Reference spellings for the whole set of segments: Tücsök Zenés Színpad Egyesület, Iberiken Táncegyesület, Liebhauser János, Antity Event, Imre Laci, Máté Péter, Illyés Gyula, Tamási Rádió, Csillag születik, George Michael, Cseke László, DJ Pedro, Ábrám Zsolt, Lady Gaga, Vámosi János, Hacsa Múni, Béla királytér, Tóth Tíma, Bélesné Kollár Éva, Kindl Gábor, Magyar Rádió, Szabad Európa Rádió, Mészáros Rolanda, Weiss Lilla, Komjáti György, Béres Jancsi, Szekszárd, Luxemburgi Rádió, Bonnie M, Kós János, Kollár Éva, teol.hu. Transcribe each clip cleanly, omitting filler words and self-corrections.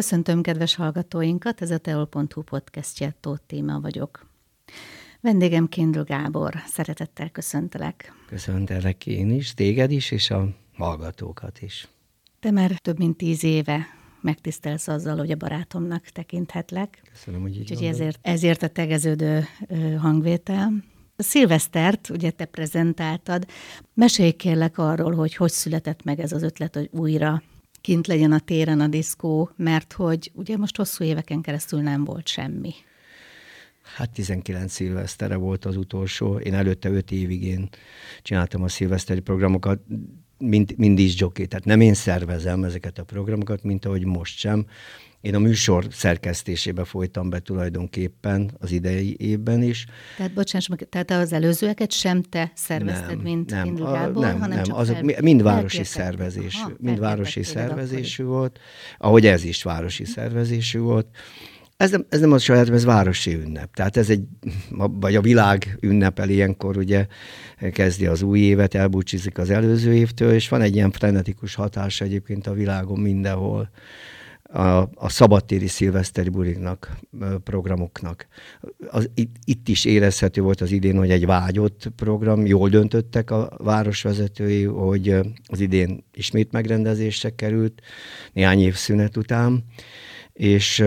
Köszöntöm kedves hallgatóinkat, ez a teol.hu podcastje, Tóth Tíma vagyok. Vendégem Kindl Gábor, szeretettel köszöntelek. Köszöntelek én is, téged is, és a hallgatókat is. Te már több mint 10 éve megtisztelsz azzal, hogy a barátomnak tekinthetlek. Köszönöm, hogy így gondolod. Úgyhogy ezért a tegeződő hangvétel. A szilvesztert, ugye te prezentáltad, mesélj kérlek arról, hogy született meg ez az ötlet, hogy újra kint legyen a téren a diszkó, mert hogy ugye most hosszú éveken keresztül nem volt semmi. Hát 19 szilvesztere volt az utolsó. Én előtte 5 évig én csináltam a szilveszteri programokat, mind is jockey, tehát nem én szervezem ezeket a programokat, mint ahogy most sem. Én a műsor szerkesztésébe folytam be tulajdonképpen az idei évben is. Tehát bocsáss meg, tehát az előzőeket sem te szervezted, mint Kindl Gábor, hanem csak mind városi szervezésű. Mind városi szervezésű volt, ahogy ez is városi szervezésű volt. Ez nem az saját, ez városi ünnep. Tehát ez vagy a világ ünnepel ilyenkor, ugye kezdi az új évet, elbúcsízik az előző évtől, és van egy ilyen frenetikus hatás egyébként a világon mindenhol. A szabadtéri szilveszteri buliknak, programoknak. Itt is érezhető volt az idén, hogy egy vágyott program, jól döntöttek a városvezetői, hogy az idén ismét megrendezésre került, néhány év szünet után, és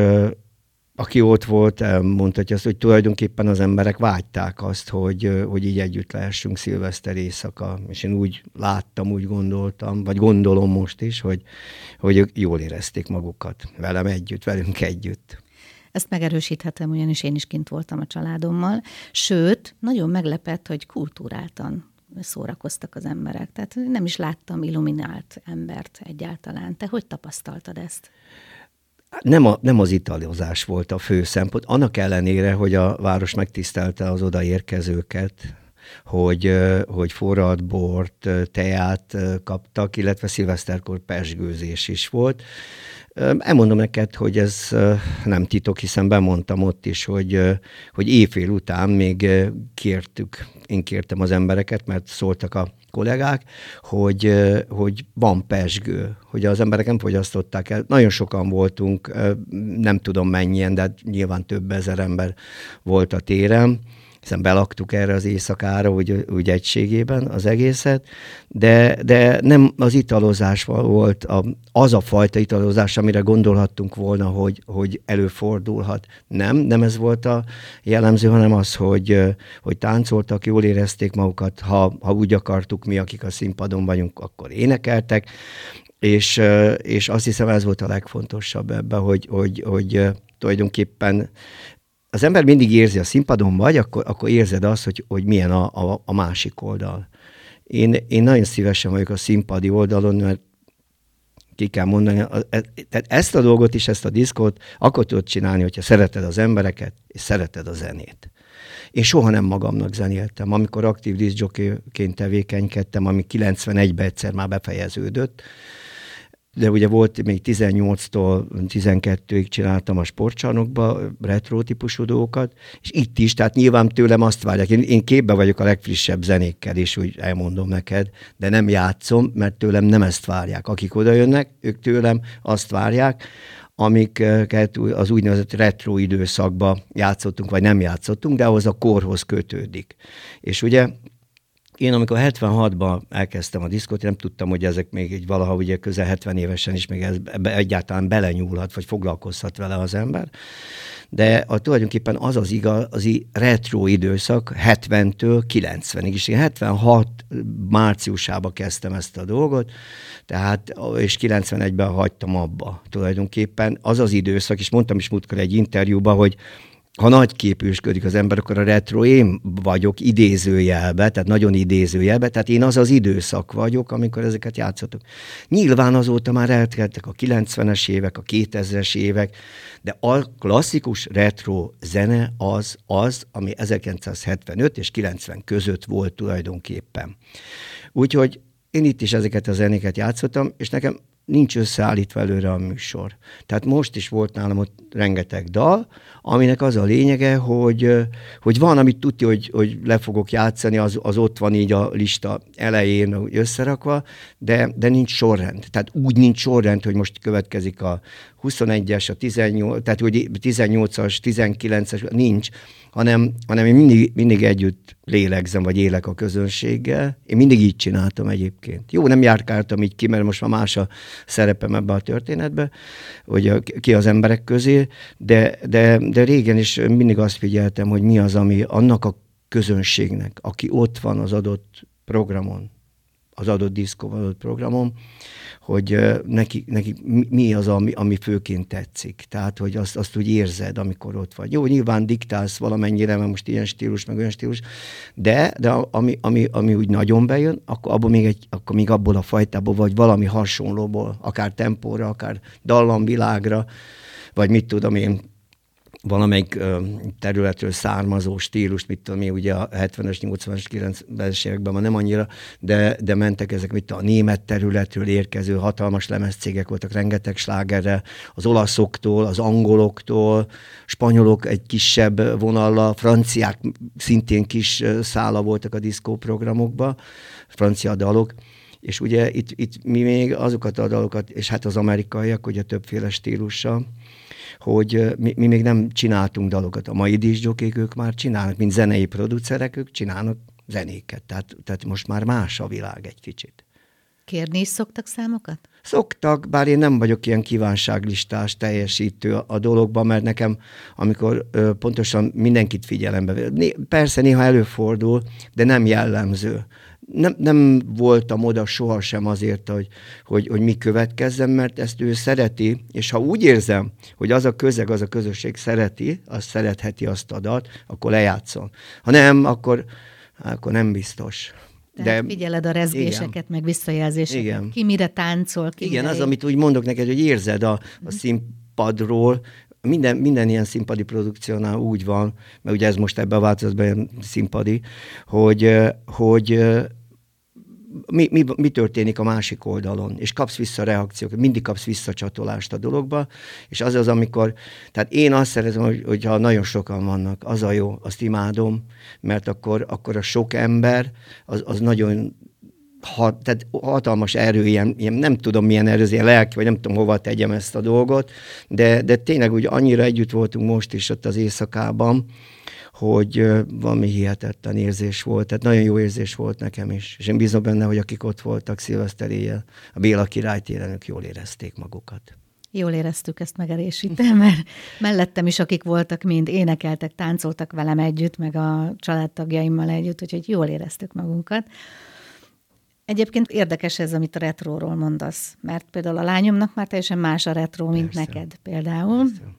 aki ott volt, mondhatja azt, hogy tulajdonképpen az emberek vágyták azt, hogy így együtt lehessünk szilveszter éjszaka. És én úgy láttam, úgy gondoltam, vagy gondolom most is, hogy ők jól érezték magukat velem együtt, velünk együtt. Ezt megerősíthetem, ugyanis én is kint voltam a családommal. Sőt, nagyon meglepett, hogy kultúráltan szórakoztak az emberek. Tehát nem is láttam illuminált embert egyáltalán. Te hogy tapasztaltad ezt? Nem az italozás volt a fő szempont, annak ellenére, hogy a város megtisztelte az odaérkezőket, hogy forralt bort, teát kaptak, illetve szilveszterkor pesgőzés is volt. Elmondom neked, hogy ez nem titok, hiszen bemondtam ott is, hogy éjfél után még én kértem az embereket, mert szóltak a kollégák, hogy van pesgő, hogy az emberek nem fogyasztották el. Nagyon sokan voltunk, nem tudom mennyien, de nyilván több ezer ember volt a téren, hiszen belaktuk erre az éjszakára, úgy egységében az egészet, de nem az italozás volt az a fajta italozás, amire gondolhattunk volna, hogy előfordulhat. Nem ez volt a jellemző, hanem az, hogy táncoltak, jól érezték magukat, ha úgy akartuk mi, akik a színpadon vagyunk, akkor énekeltek, és azt hiszem ez volt a legfontosabb ebben, hogy tulajdonképpen az ember mindig érzi, a színpadon vagy, akkor érzed azt, hogy milyen a másik oldal. Én nagyon szívesen vagyok a színpadi oldalon, mert ki kell mondani, tehát ezt a dolgot is, ezt a diszkót akkor tudod csinálni, hogyha szereted az embereket, és szereted a zenét. Én soha nem magamnak zenéltem. Amikor aktív diszkjockeyként tevékenykedtem, ami 91-ben egyszer már befejeződött, de ugye volt, még 18-tól 12-ig csináltam a sportcsarnokba retro típusú dolgokat, és itt is, tehát nyilván tőlem azt várják. Én képbe vagyok a legfrissebb zenékkel is, úgy elmondom neked, de nem játszom, mert tőlem nem ezt várják. Akik odajönnek, ők tőlem azt várják, amiket az úgynevezett retro időszakba játszottunk, vagy nem játszottunk, de ahhoz a korhoz kötődik. És ugye én amikor 76-ban elkezdtem a diszkót, én nem tudtam, hogy ezek még egy valaha ugye közel 70 évesen is még egyáltalán belenyúlhat, vagy foglalkozhat vele az ember. De tulajdonképpen az az igazi retro időszak 70-től 90-ig. És én 76 márciusába kezdtem ezt a dolgot, tehát, és 91-ben hagytam abba tulajdonképpen. Az az időszak, és mondtam is múltkor egy interjúban, hogy ha nagyképűsködik az ember, akkor a retro én vagyok idézőjelbe, tehát nagyon idézőjelbe, tehát én az az időszak vagyok, amikor ezeket játszottuk. Nyilván azóta már elteltek a 90-es évek, a 2000-es évek, de a klasszikus retro zene az, ami 1975 és 90 között volt tulajdonképpen. Úgyhogy én itt is ezeket a zenéket játszottam, és nekem nincs összeállítva előre a műsor. Tehát most is volt nálam ott rengeteg dal, aminek az a lényege, hogy van, amit tudja, hogy le fogok játszani, az ott van így a lista elején összerakva, de nincs sorrend. Tehát úgy nincs sorrend, hogy most következik a 21-es, a 18, tehát hogy 18-as, 19-es, nincs, hanem én mindig együtt lélegzem, vagy élek a közönséggel. Én mindig így csináltam egyébként. Jó, nem járkáltam így ki, mert most már más a szerepem ebbe a történetbe, hogy ki az emberek közé, de régen is mindig azt figyeltem, hogy mi az, ami annak a közönségnek, aki ott van az adott programon, az adott diszkon, adott programon, hogy neki mi az, ami főként tetszik. Tehát, hogy azt úgy érzed, amikor ott vagy. Jó, nyilván diktálsz valamennyire, mert most ilyen stílus, meg olyan stílus, de ami úgy nagyon bejön, akkor még abból a fajtából, vagy valami hasonlóból, akár tempóra, akár dallamvilágra, vagy mit tudom én, valamelyik területről származó stílust, mit tudom én, ugye a 70-es, 80-es, 90-es években már nem annyira, de mentek ezek, a német területről érkező hatalmas lemezcégek voltak, rengeteg slágerre, az olaszoktól, az angoloktól, spanyolok egy kisebb vonalla, franciák szintén kis szála voltak a diszkóprogramokban, francia dalok, és ugye itt mi még azokat a dalokat, és hát az amerikaiak, ugye többféle stílussal, hogy mi még nem csináltunk dalokat. A mai discjockék, ők már csinálnak, mint zenei producerek, ők csinálnak zenéket. Tehát most már más a világ egy kicsit. Kérni is szoktak számokat? Szoktak, bár én nem vagyok ilyen kívánságlistás teljesítő a dologban, mert nekem, amikor pontosan mindenkit figyelembe, persze néha előfordul, de nem jellemző. Nem voltam oda sohasem azért, hogy mi következzen, mert ezt ő szereti, és ha úgy érzem, hogy az a közeg, az a közösség szereti, az szeretheti azt a dalt, akkor lejátszom. Ha nem, akkor nem biztos. Tehát figyeled a rezgéseket, igen, meg visszajelzéseket, igen, ki mire táncol. Igen, az, amit úgy mondok neked, hogy érzed a színpadról. Minden ilyen színpadi produkciónál úgy van, mert ugye ez most ebben a változatban ilyen színpadi, hogy mi történik a másik oldalon, és kapsz vissza reakciókat, mindig kapsz visszacsatolást a dologba, és az az, amikor, tehát én azt szeretem, hogyha nagyon sokan vannak, az a jó, azt imádom, mert akkor a sok ember, az nagyon, tehát hatalmas erő, ilyen nem tudom milyen erő, ilyen lelki, vagy nem tudom hova tegyem ezt a dolgot, de tényleg úgy annyira együtt voltunk most is ott az éjszakában, hogy valami hihetetlen érzés volt, tehát nagyon jó érzés volt nekem is. És én bízom benne, hogy akik ott voltak szilveszter éjjel, a Béla királytéren, ők jól érezték magukat. Jól éreztük, ezt megerősítem, mert mellettem is, akik voltak, mind énekeltek, táncoltak velem együtt, meg a családtagjaimmal együtt, úgyhogy jól éreztük magunkat. Egyébként érdekes ez, amit a retróról mondasz, mert például a lányomnak már teljesen más a retró, mint persze, neked például. Persze.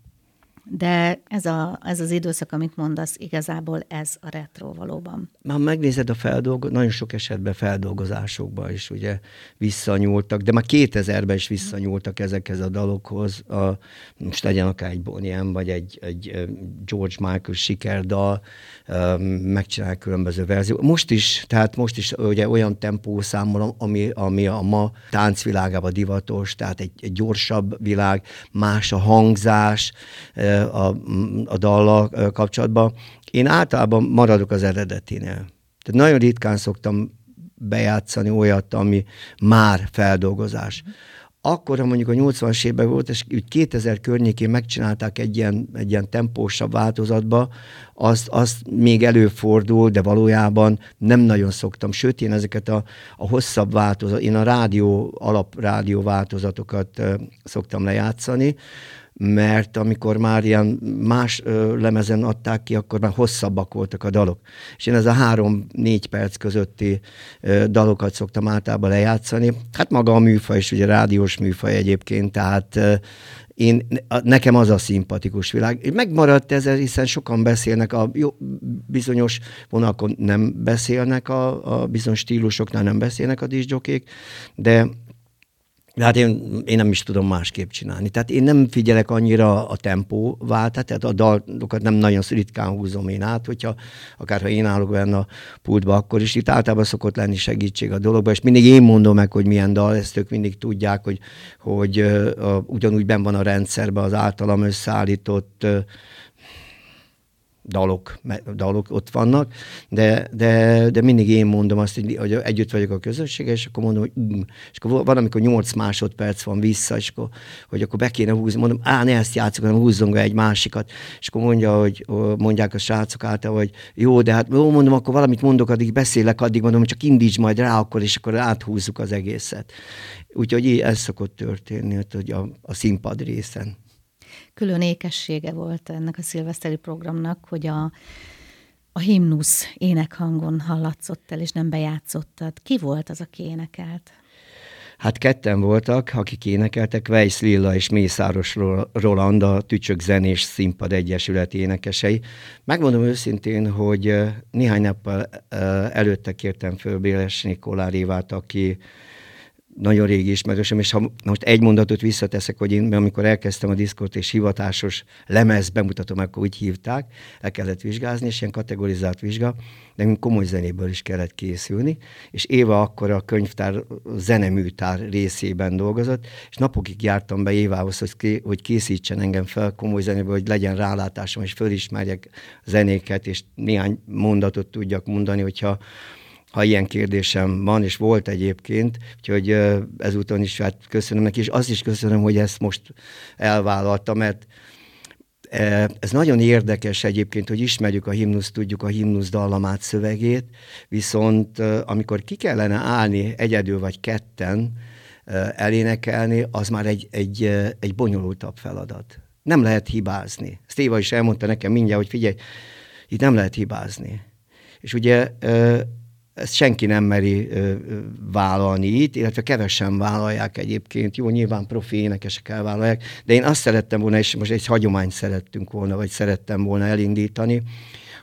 De ez az időszak, amit mondasz, igazából ez a retró valóban. Már megnézed nagyon sok esetben feldolgozásokba is ugye visszanyúltak, de már 2000-ben is visszanyúltak ezekhez a dalokhoz. Most legyen akár egy Bonnie M, vagy egy George Michael sikerdal, megcsinálják különböző verziót. Most is ugye olyan tempószámmal, ami a ma táncvilágában divatos, tehát egy gyorsabb világ, más a hangzás, a dallal kapcsolatban. Én általában maradok az eredetinél. Tehát nagyon ritkán szoktam bejátszani olyat, ami már feldolgozás. Akkor, ha mondjuk a 80-as évben volt, és 2000 környékén megcsinálták egy ilyen tempósabb változatba, azt még előfordul, de valójában nem nagyon szoktam. Sőt, én ezeket a hosszabb változat, én a alaprádió változatokat szoktam lejátszani, mert amikor már ilyen más lemezen adták ki, akkor már hosszabbak voltak a dalok. És én ez a 3-4 perc közötti dalokat szoktam általában lejátszani. Hát maga a műfaj is, ugye rádiós műfaj egyébként, tehát nekem az a szimpatikus világ. Megmaradt ezzel, hiszen sokan beszélnek, bizonyos vonalkon nem beszélnek, a bizonyos stílusoknál nem beszélnek a discjokék, de hát én nem is tudom másképp csinálni. Tehát én nem figyelek annyira a tempóváltát, tehát a dalokat nem nagyon ritkán húzom én át, hogyha akárha én állok benne a pultba, akkor is itt általában szokott lenni segítség a dologban, és mindig én mondom meg, hogy milyen dal, ezt ők mindig tudják, hogy ugyanúgy benn van a rendszerben az általam összeállított dalok ott vannak, de mindig én mondom azt, hogy együtt vagyok a közösséggel, és akkor mondom, hogy és akkor van, amikor 8 másodperc van vissza, és akkor, hogy akkor be kéne húzni, mondom, ne ezt játszok, hanem húzzunk be egy másikat, és akkor mondják a srácok által, hogy jó, de hát jó, mondom, akkor valamit mondok, addig beszélek, addig mondom, csak indíts majd rá akkor, és akkor áthúzzuk az egészet. Úgyhogy ez szokott történni, hogy a színpad részen. Külön ékessége volt ennek a szilveszteri programnak, hogy a himnusz énekhangon hallatszott el, és nem bejátszottad. Ki volt az, aki énekelt? Hát ketten voltak, akik énekeltek, Weiss Lilla és Mészáros Rolanda, Tücsök Zenés Színpad Egyesület énekesei. Megmondom őszintén, hogy néhány nappal előtte kértem föl Bélesné Kollár Évát, aki nagyon régi ismerősöm, és ha most egy mondatot visszateszek, hogy én, amikor elkezdtem a diszkot, és hivatásos lemez bemutatom, akkor úgy hívták, el kellett vizsgázni, és ilyen kategorizált vizsga, de komoly zenéből is kellett készülni, és Éva akkor a könyvtár zeneműtár részében dolgozott, és napokig jártam be Évához, hogy készítsen engem fel komoly zenéből, hogy legyen rálátásom, és fölismerjek zenéket, és néhány mondatot tudjak mondani, ha ilyen kérdésem van, és volt egyébként, úgyhogy ezúton is hát köszönöm neki, és azt is köszönöm, hogy ezt most elvállaltam, mert ez nagyon érdekes egyébként, hogy ismerjük a himnuszt, tudjuk a himnusz dallamát, szövegét, viszont amikor ki kellene állni egyedül vagy ketten elénekelni, az már egy bonyolultabb feladat. Nem lehet hibázni. Ezt Éva is elmondta nekem mindjárt, hogy figyelj, itt nem lehet hibázni. És ugye ezt senki nem meri vállalni itt, illetve kevesen vállalják egyébként. Jó, nyilván profi énekesek elvállalják, de én azt szerettem volna, és most egy hagyományt szerettem volna elindítani,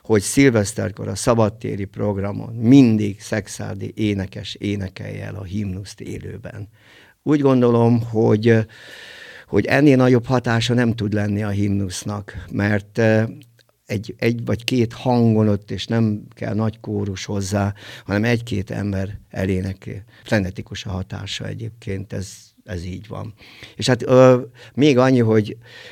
hogy szilveszterkor a szabadtéri programon mindig szekszárdi énekes énekelje el a himnuszt élőben. Úgy gondolom, hogy ennél nagyobb hatása nem tud lenni a himnusznak, mert egy vagy két hangon ott, és nem kell nagy kórus hozzá, hanem egy-két ember elénekel. Frenetikus a hatása egyébként, ez így van. És hát még annyi,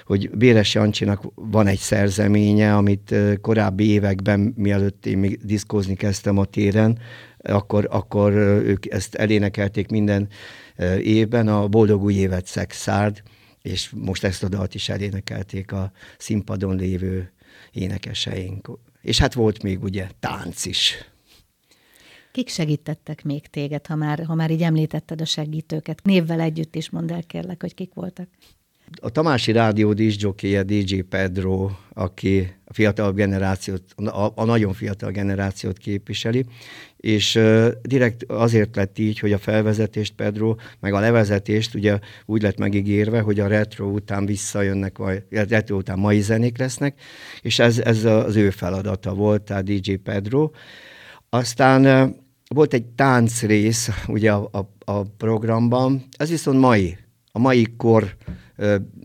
hogy Béres Jancsinak van egy szerzeménye, amit korábbi években, mielőtt én még diszkózni kezdtem a téren, akkor ők ezt elénekelték minden évben, a Boldog új évet Szekszárd, és most ezt a dalt is elénekelték a színpadon lévő énekeseink. És hát volt még ugye tánc is. Kik segítettek még téged, ha már így említetted a segítőket? Névvel együtt is mondd el, kérlek, hogy kik voltak. A Tamási Rádió diszkjokéje, DJ Pedro, aki a fiatal generációt, a nagyon fiatal generációt képviseli, és direkt azért lett így, hogy a felvezetést Pedro, meg a levezetést ugye úgy lett megígérve, hogy a retro után visszajönnek, vagy a retro után mai zenék lesznek, és ez az ő feladata volt, tehát DJ Pedro. Aztán volt egy táncrész ugye a programban, ez viszont a mai kor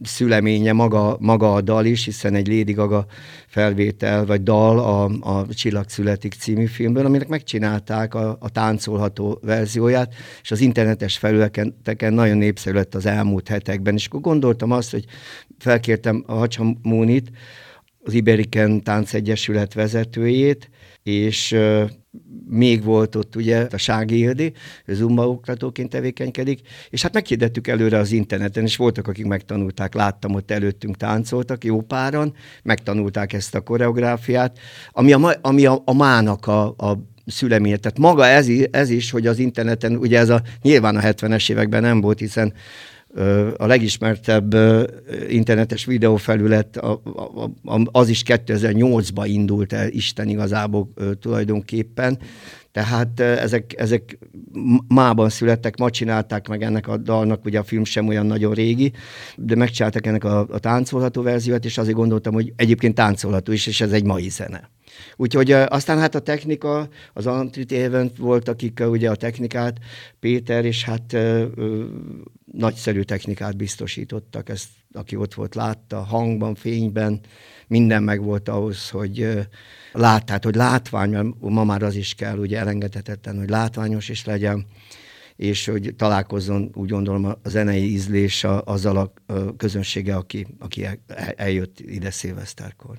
szüleménye maga a dal is, hiszen egy Lady Gaga felvétel, vagy dal a Csillag születik című filmből, aminek megcsinálták a táncolható verzióját, és az internetes felületeken nagyon népszerű lett az elmúlt hetekben. És akkor gondoltam azt, hogy felkértem a Hacsa Múnit, az Iberiken Táncegyesület vezetőjét, és még volt ott ugye a Sági Ildi, zumba oktatóként tevékenykedik, és hát meghirdettük előre az interneten, és voltak, akik megtanulták, láttam ott előttünk táncoltak, jó páran, megtanulták ezt a koreográfiát, ami a mának a szüleménye. Tehát maga ez is, hogy az interneten, ugye ez nyilván a 70-es években nem volt, hiszen a legismertebb internetes videófelület, az is 2008-ban indult el, Isten igazából tulajdonképpen. Tehát ezek mában születtek, ma csinálták meg ennek a dalnak, ugye a film sem olyan nagyon régi, de megcsináltak ennek a táncolható verziót, és azért gondoltam, hogy egyébként táncolható is, és ez egy mai zene. Úgyhogy aztán hát a technika, az Antity Event volt, akik ugye a technikát, Péter, és hát nagyszerű technikát biztosítottak, ezt aki ott volt látta, hangban, fényben, minden megvolt ahhoz, hogy látvány, mert ma már az is kell, ugye elengedhetetlen, hogy látványos is legyen, és hogy találkozzon, úgy gondolom, a zenei ízlés azzal a közönsége, aki eljött ide szilveszterkor.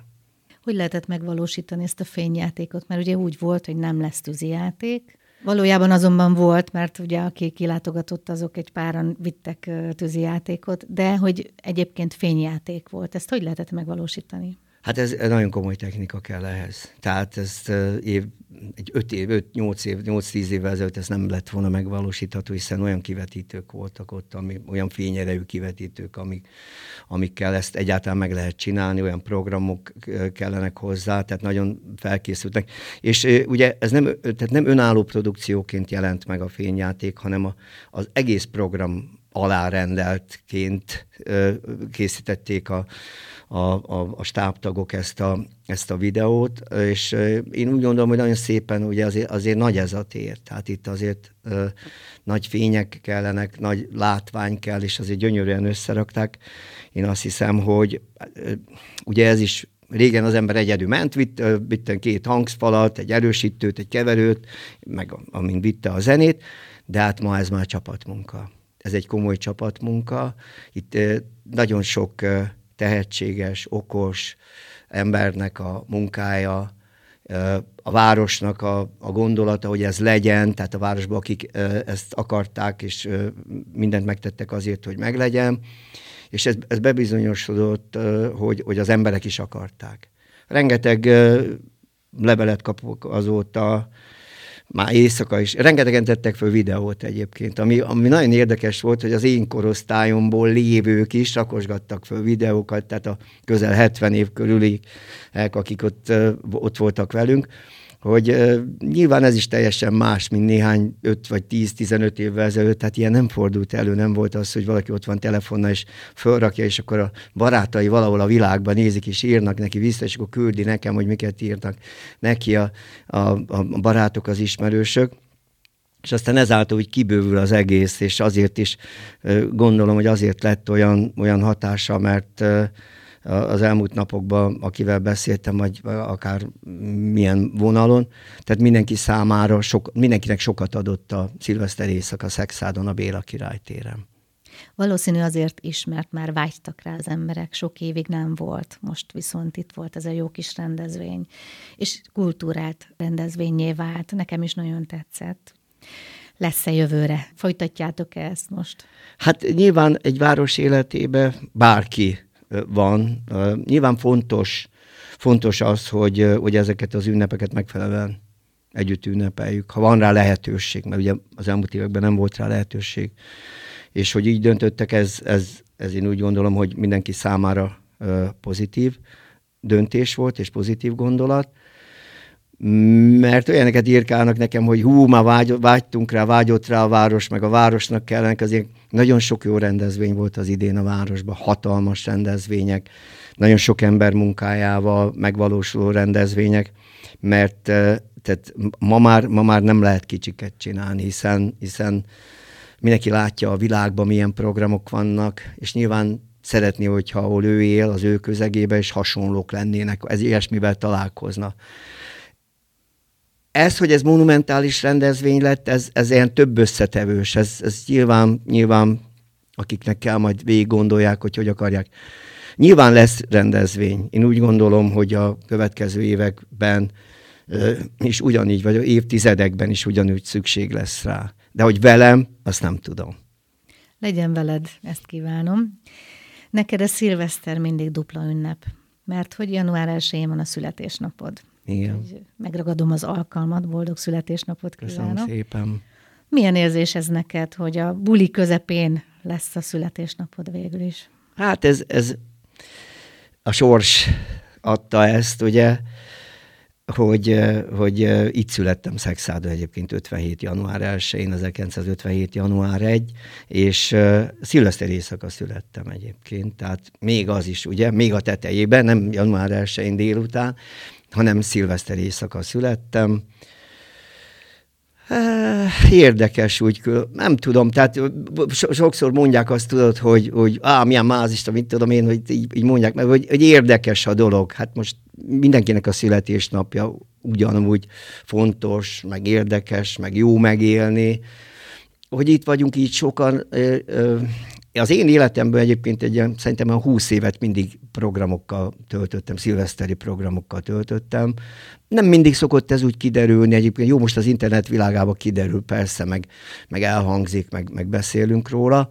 hogy lehetett megvalósítani ezt a fényjátékot? Mert ugye úgy volt, hogy nem lesz tűzijáték. Valójában azonban volt, mert ugye aki kilátogatott, azok egy páran vittek tűzijátékot, de hogy egyébként fényjáték volt. Ezt hogy lehetett megvalósítani? Hát ez nagyon komoly technika kell ehhez. Tehát ezt egy 8-10 évvel ezelőtt ez nem lett volna megvalósítható, hiszen olyan kivetítők voltak ott, olyan fényerejű kivetítők, amikkel ezt egyáltalán meg lehet csinálni, olyan programok kellenek hozzá, tehát nagyon felkészültek. És ugye ez nem önálló produkcióként jelent meg a fényjáték, hanem az egész program alárendeltként készítették a stábtagok ezt a videót, és én úgy gondolom, hogy nagyon szépen, ugye azért nagy ez a tér, tehát itt azért nagy fények kellenek, nagy látvány kell, és azért gyönyörűen összerakták. Én azt hiszem, hogy ugye ez is régen az ember egyedül ment, vitt két hangfalat, egy erősítőt, egy keverőt, meg amint vitte a zenét, de hát ma ez már csapatmunka. Ez egy komoly csapatmunka. Itt nagyon sok tehetséges, okos embernek a munkája, a városnak a gondolata, hogy ez legyen, tehát a városban, akik ezt akarták, és mindent megtettek azért, hogy meglegyen, és ez bebizonyosodott, hogy az emberek is akarták. Rengeteg levelet kapok azóta, már éjszaka is. Rengetegen tettek föl videót egyébként, ami nagyon érdekes volt, hogy az én korosztályomból lévők is rakosgattak föl videókat, tehát a közel 70 év körüli, akik ott voltak velünk, hogy nyilván ez is teljesen más, mint néhány 5 vagy 10-15 évvel ezelőtt, tehát ilyen nem fordult elő, nem volt az, hogy valaki ott van telefonnal, és fölrakja, és akkor a barátai valahol a világban nézik, és írnak neki vissza, és akkor küldi nekem, hogy miket írnak neki a barátok, az ismerősök. És aztán ezáltal úgy kibővül az egész, és azért is gondolom, hogy azért lett olyan hatása, mert az elmúlt napokban, akivel beszéltem, vagy akár milyen vonalon, tehát mindenki számára, mindenkinek sokat adott a szilveszteri éjszaka Szekszárdon, a Béla királytéren. Valószínű azért is, mert már vágytak rá az emberek, sok évig nem volt, most viszont itt volt ez a jó kis rendezvény, és kultúrált rendezvényé vált, nekem is nagyon tetszett. Lesz-e jövőre? Folytatjátok-e ezt most? Hát nyilván egy város életében bárki van. Nyilván fontos az, hogy ezeket az ünnepeket megfelelően együtt ünnepeljük, ha van rá lehetőség, mert ugye az elmúlt években nem volt rá lehetőség. És hogy így döntöttek, ez én úgy gondolom, hogy mindenki számára pozitív döntés volt, és pozitív gondolat, mert olyaneket írkálnak nekem, hogy már vágytunk rá, vágyott rá a város, meg a városnak kellene, azért nagyon sok jó rendezvény volt az idén a városban, hatalmas rendezvények, nagyon sok ember munkájával megvalósuló rendezvények, mert tehát ma már nem lehet kicsiket csinálni, hiszen mindenki látja a világban, milyen programok vannak, és nyilván szeretné, hogyha ahol ő él, az ő közegében is hasonlók lennének, ez ilyesmivel találkozna. Ez, hogy ez monumentális rendezvény lett, ez ilyen több összetevős. Ez nyilván, akiknek kell, majd végig gondolják, hogy akarják. Nyilván lesz rendezvény. Én úgy gondolom, hogy a következő években is ugyanígy, vagy évtizedekben is ugyanúgy szükség lesz rá. De hogy velem, azt nem tudom. Legyen veled, ezt kívánom. Neked a szilveszter mindig dupla ünnep, mert hogy január 1-én van a születésnapod. Igen. Megragadom az alkalmat, boldog születésnapot kívánok. Köszönöm szépen. Milyen érzés ez neked, hogy a buli közepén lesz a születésnapod végül is? Hát ez a sors adta ezt, ugye, hogy itt születtem Szekszárdon egyébként 57. január 1-én, 1957. január 1, és szilveszteri éjszaka születtem egyébként, tehát még az is, ugye, még a tetejében, nem január 1-én délután, hanem szilveszteri éjszaka születtem. Érdekes úgy, nem tudom, tehát sokszor mondják azt, tudod, hogy milyen mázista, mit tudom én, hogy így mondják, mert hogy érdekes a dolog. Hát most mindenkinek a születésnapja ugyanúgy fontos, meg érdekes, meg jó megélni. Hogy itt vagyunk így sokan, Az én életemben egyébként szerintem 20 évet mindig programokkal töltöttem, szilveszteri programokkal töltöttem. Nem mindig szokott ez úgy kiderülni egyébként. Jó, most az internet világában kiderül, persze, meg elhangzik, meg beszélünk róla,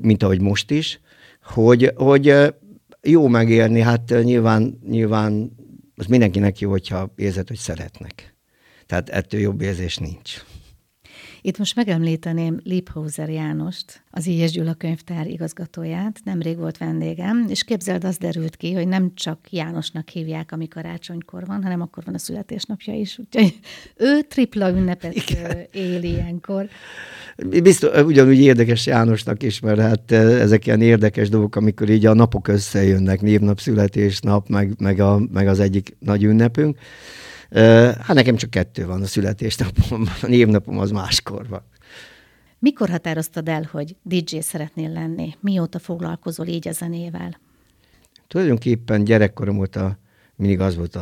mint ahogy most is, hogy jó megélni, hát nyilván az mindenkinek jó, hogyha érzed, hogy szeretnek. Tehát ettől jobb érzés nincs. Itt most megemlíteném Liebhauser Jánost, az Illyés Gyula könyvtár igazgatóját, nemrég volt vendégem, és képzeld, az derült ki, hogy nem csak Jánosnak hívják, ami karácsonykor van, hanem akkor van a születésnapja is, úgyhogy ő tripla ünnepet él ilyenkor. Biztos, ugyanúgy érdekes Jánosnak is, mert hát ezek ilyen érdekes dolgok, amikor így a napok összejönnek, névnap, születésnap, meg az egyik nagy ünnepünk. Hát nekem csak 2 van, a születésnapom, a névnapom az máskor van. Mikor határoztad el, hogy DJ szeretnél lenni? Mióta foglalkozol így a zenével? Tulajdonképpen gyerekkorom óta mindig az volt,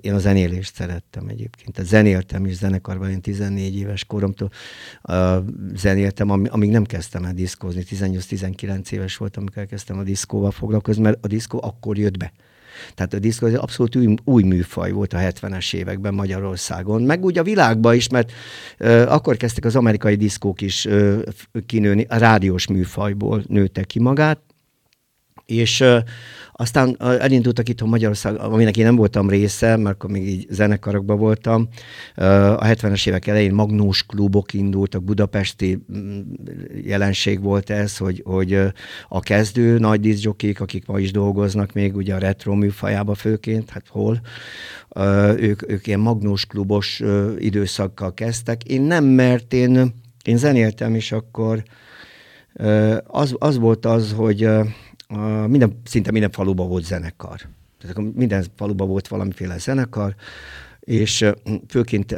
én a zenélést szerettem egyébként. Zenéltem is zenekarban, én 14 éves koromtól zenéltem, amíg nem kezdtem el diszkózni. 18-19 éves voltam, amikor elkezdtem a diszkóval foglalkozni, mert a diszkó akkor jött be. Tehát a diszkó az abszolút új műfaj volt a 70-es években Magyarországon, meg úgy a világban is, mert akkor kezdtek az amerikai diszkók is kinőni, a rádiós műfajból nőtte ki magát, és aztán elindultak itthon Magyarországon, aminek én nem voltam része, mert akkor még így zenekarokban voltam. A 70-es évek elején magnós klubok indultak, budapesti jelenség volt ez, hogy a kezdő nagy diszjokék, akik ma is dolgoznak még ugye a retro műfajába főként, hát hol, ők ilyen magnós klubos időszakkal kezdtek. Én nem, mert én zenéltem, és akkor az volt az, hogy szinte minden faluban volt zenekar. Tehát akkor minden faluban volt valamiféle zenekar, és főként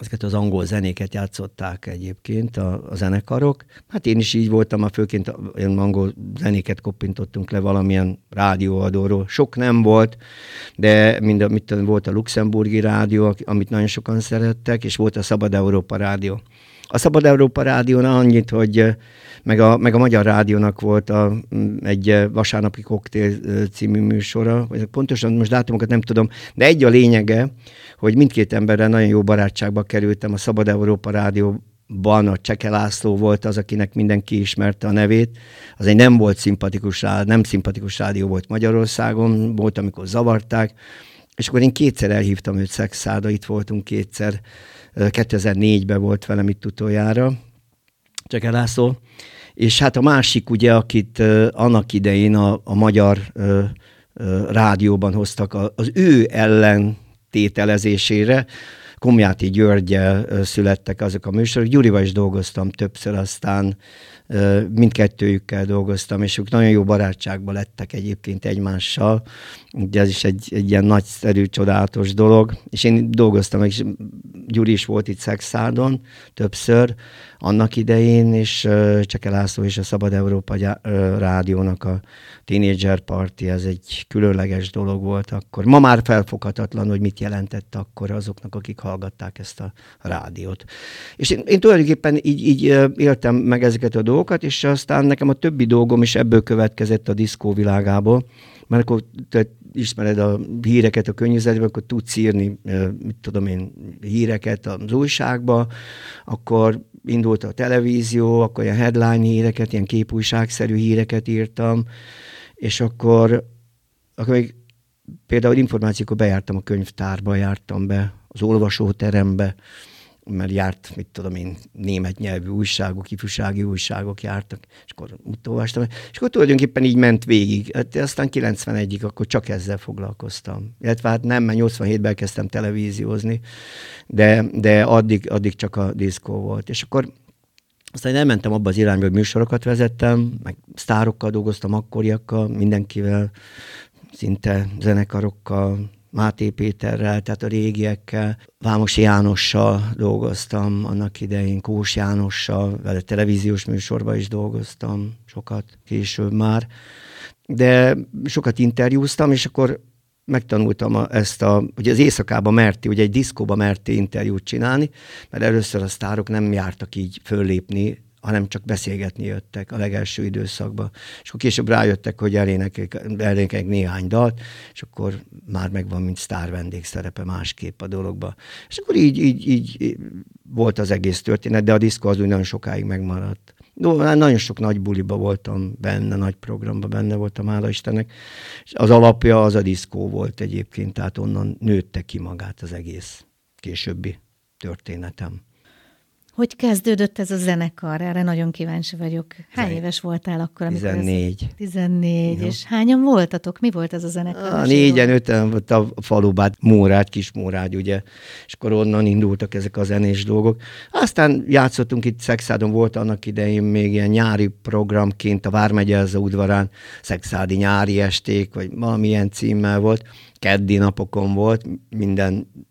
ezeket az angol zenéket játszották egyébként a zenekarok. Hát én is így voltam, főként ilyen angol zenéket koppintottunk le valamilyen rádióadóról. Sok nem volt, de volt a Luxemburgi Rádió, amit nagyon sokan szerettek, és volt a Szabad Európa Rádió. A Szabad Európa Rádión annyit, hogy meg a Magyar Rádiónak volt egy vasárnapi koktél című műsora, pontosan most dátumokat nem tudom, de egy a lényege, hogy mindkét emberrel nagyon jó barátságba kerültem. A Szabad Európa Rádióban a Cseke László volt az, akinek mindenki ismerte a nevét. Az egy nem szimpatikus rádió volt Magyarországon, volt, amikor zavarták, és akkor én kétszer elhívtam őt Szekszárdra, itt voltunk kétszer, 2004-ben volt velem itt utoljára, Cseke László, és hát a másik ugye, akit annak idején a magyar rádióban hoztak az ő ellentételezésére, Komjáti Györgyel születtek azok a műsorok. Gyurival is dolgoztam többször, aztán mindkettőjükkel dolgoztam, és ők nagyon jó barátságban lettek egyébként egymással. Ugye ez is egy ilyen nagyszerű, csodálatos dolog. És én dolgoztam, és Gyuri is volt itt Szekszárdon többször annak idején, és Cseke László és a Szabad Európa Rádiónak a Teenager Party, ez egy különleges dolog volt akkor. Ma már felfoghatatlan, hogy mit jelentett akkor azoknak, akik hallgatták ezt a rádiót. És én tulajdonképpen így éltem meg ezeket a dolgokat, és aztán nekem a többi dolgom is ebből következett a diszkó világából, mert akkor te ismered a híreket a könyvzetben, akkor tudsz írni, híreket az újságba, akkor indult a televízió, akkor ilyen headline híreket, ilyen képújságszerű híreket írtam, és akkor még például információkor bejártam a könyvtárba, jártam be az olvasóterembe, mert járt, német nyelvű újságok, ifjúsági újságok jártak, és akkor utolvastam. És akkor tulajdonképpen így ment végig. Hát aztán 91-ig akkor csak ezzel foglalkoztam. Illetve hát nem, mert 87-ben kezdtem televíziózni, de addig csak a diszkó volt. És akkor aztán elmentem abba az irányba, hogy műsorokat vezettem, meg sztárokkal dolgoztam, akkoriakkal, mindenkivel, szinte zenekarokkal, Máté Péterrel, tehát a régiekkel, Vámosi Jánossal dolgoztam annak idején, Kós Jánossal, vele televíziós műsorban is dolgoztam, sokat később már, de sokat interjúztam, és akkor megtanultam ugye az éjszakában ugye egy diszkóba merti interjút csinálni, mert először a sztárok nem jártak így föllépni, hanem csak beszélgetni jöttek a legelső időszakban. És akkor később rájöttek, hogy elénekeljük néhány dalt, és akkor már megvan, mint sztár vendégszerepe másképp a dologba. És akkor így volt az egész történet, de a diszkó az úgy nagyon sokáig megmaradt. Nagyon sok nagy buliba voltam benne, nagy programban benne voltam, hála Istennek. És az alapja az a diszkó volt egyébként, tehát onnan nőtte ki magát az egész későbbi történetem. Hogy kezdődött ez a zenekar? Erre nagyon kíváncsi vagyok. Hány éves voltál akkor? 14. 14. Jó. És hányan voltatok? Mi volt ez a zenekar? Négyen, öten volt a falubát, Mórád, Kismórád, ugye. És akkor onnan indultak ezek a zenés dolgok. Aztán játszottunk itt Szekszádon, volt annak idején még ilyen nyári programként a Vármegyelze udvarán, szekszádi nyári esték, vagy valamilyen címmel volt. Keddi napokon volt,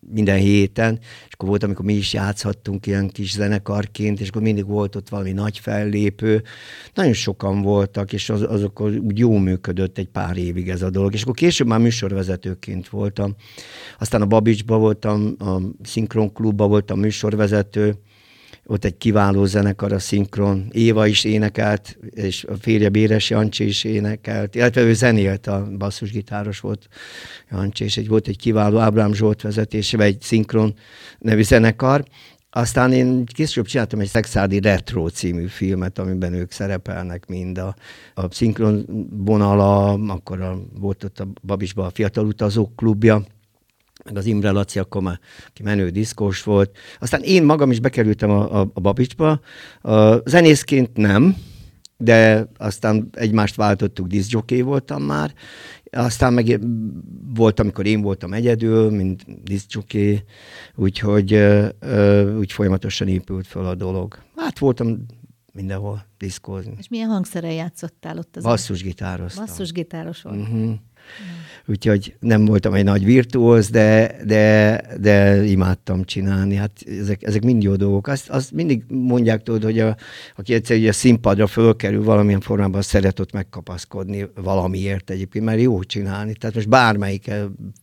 minden héten, és akkor volt, amikor mi is játszhattunk ilyen kis zenekarként, és akkor mindig volt ott valami nagy fellépő. Nagyon sokan voltak, és azok úgy jó működött egy pár évig ez a dolog. És akkor később már műsorvezetőként voltam. Aztán a Babicsba voltam, a Szinkronklubba voltam műsorvezető, ott egy kiváló zenekar, a Szinkron. Éva is énekelt, és a férje Béres Jancsi is énekelt, illetve ő zenélt, a basszusgitáros volt Jancsi, és volt egy kiváló Ábrám Zsolt vezetésével egy Szinkron nevű zenekar. Aztán én később csináltam egy Szekszárdi Retro című filmet, amiben ők szerepelnek mind a Szinkron vonala, akkor volt ott a Babisban a Fiatal Utazók klubja, meg az Imre Laci, akkor már ki menő diszkós volt. Aztán én magam is bekerültem a Babicsba. Zenészként nem, de aztán egymást váltottuk, diszjockey voltam már. Aztán meg volt, amikor én voltam egyedül, mint diszjockey, úgyhogy úgy folyamatosan épült fel a dolog. Hát voltam mindenhol diszkózni. És milyen hangszerrel játszottál ott? Basszusgitároztam. Basszusgitáros volt. Uh-huh. Úgyhogy nem voltam egy nagy virtuóz, de imádtam csinálni. Hát ezek mind jó dolgok. Azt mindig mondják, tudod, hogy aki egyszer ugye a színpadra fölkerül, valamilyen formában szeret ott megkapaszkodni valamiért egyébként, mert jó csinálni. Tehát most bármelyik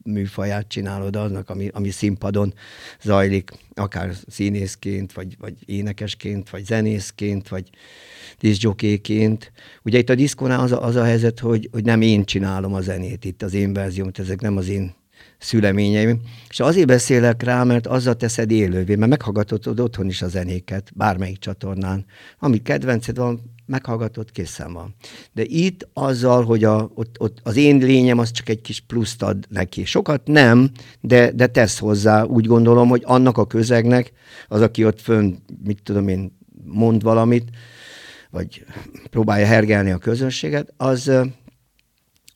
műfaját csinálod annak, ami színpadon zajlik, akár színészként, vagy énekesként, vagy zenészként, vagy diszjockeyként. Ugye itt a diszkónál az a helyzet, hogy nem én csinálom a zenét, itt az én verziómat, ezek nem az én szüleményeim. És azért beszélek rá, mert azzal teszed élővé, mert meghallgatod otthon is a zenéket, bármelyik csatornán. Ami kedvenced van, meghallgatod, készen van. De itt azzal, hogy ott az én lényem, az csak egy kis pluszt ad neki. Sokat nem, de tesz hozzá. Úgy gondolom, hogy annak a közegnek, az, aki ott fönn, mit tudom én, mond valamit, vagy próbálja hergelni a közönséget,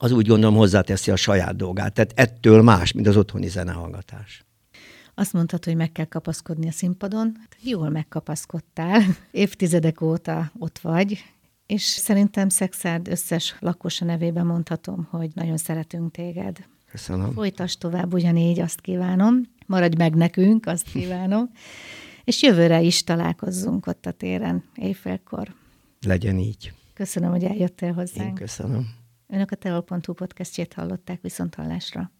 az úgy gondolom hozzáteszi a saját dolgát. Tehát ettől más, mint az otthoni zenehallgatás. Azt mondtad, hogy meg kell kapaszkodni a színpadon. Jól megkapaszkodtál. Évtizedek óta ott vagy, és szerintem Szekszárd összes lakosa nevében mondhatom, hogy nagyon szeretünk téged. Köszönöm. Folytass tovább ugyanígy, azt kívánom. Maradj meg nekünk, azt kívánom. És jövőre is találkozzunk ott a téren, éjfélkor. Legyen így. Köszönöm, hogy eljöttél hozzánk. Én köszönöm. Önök a teol.hu podcastjét hallották, viszonthallásra.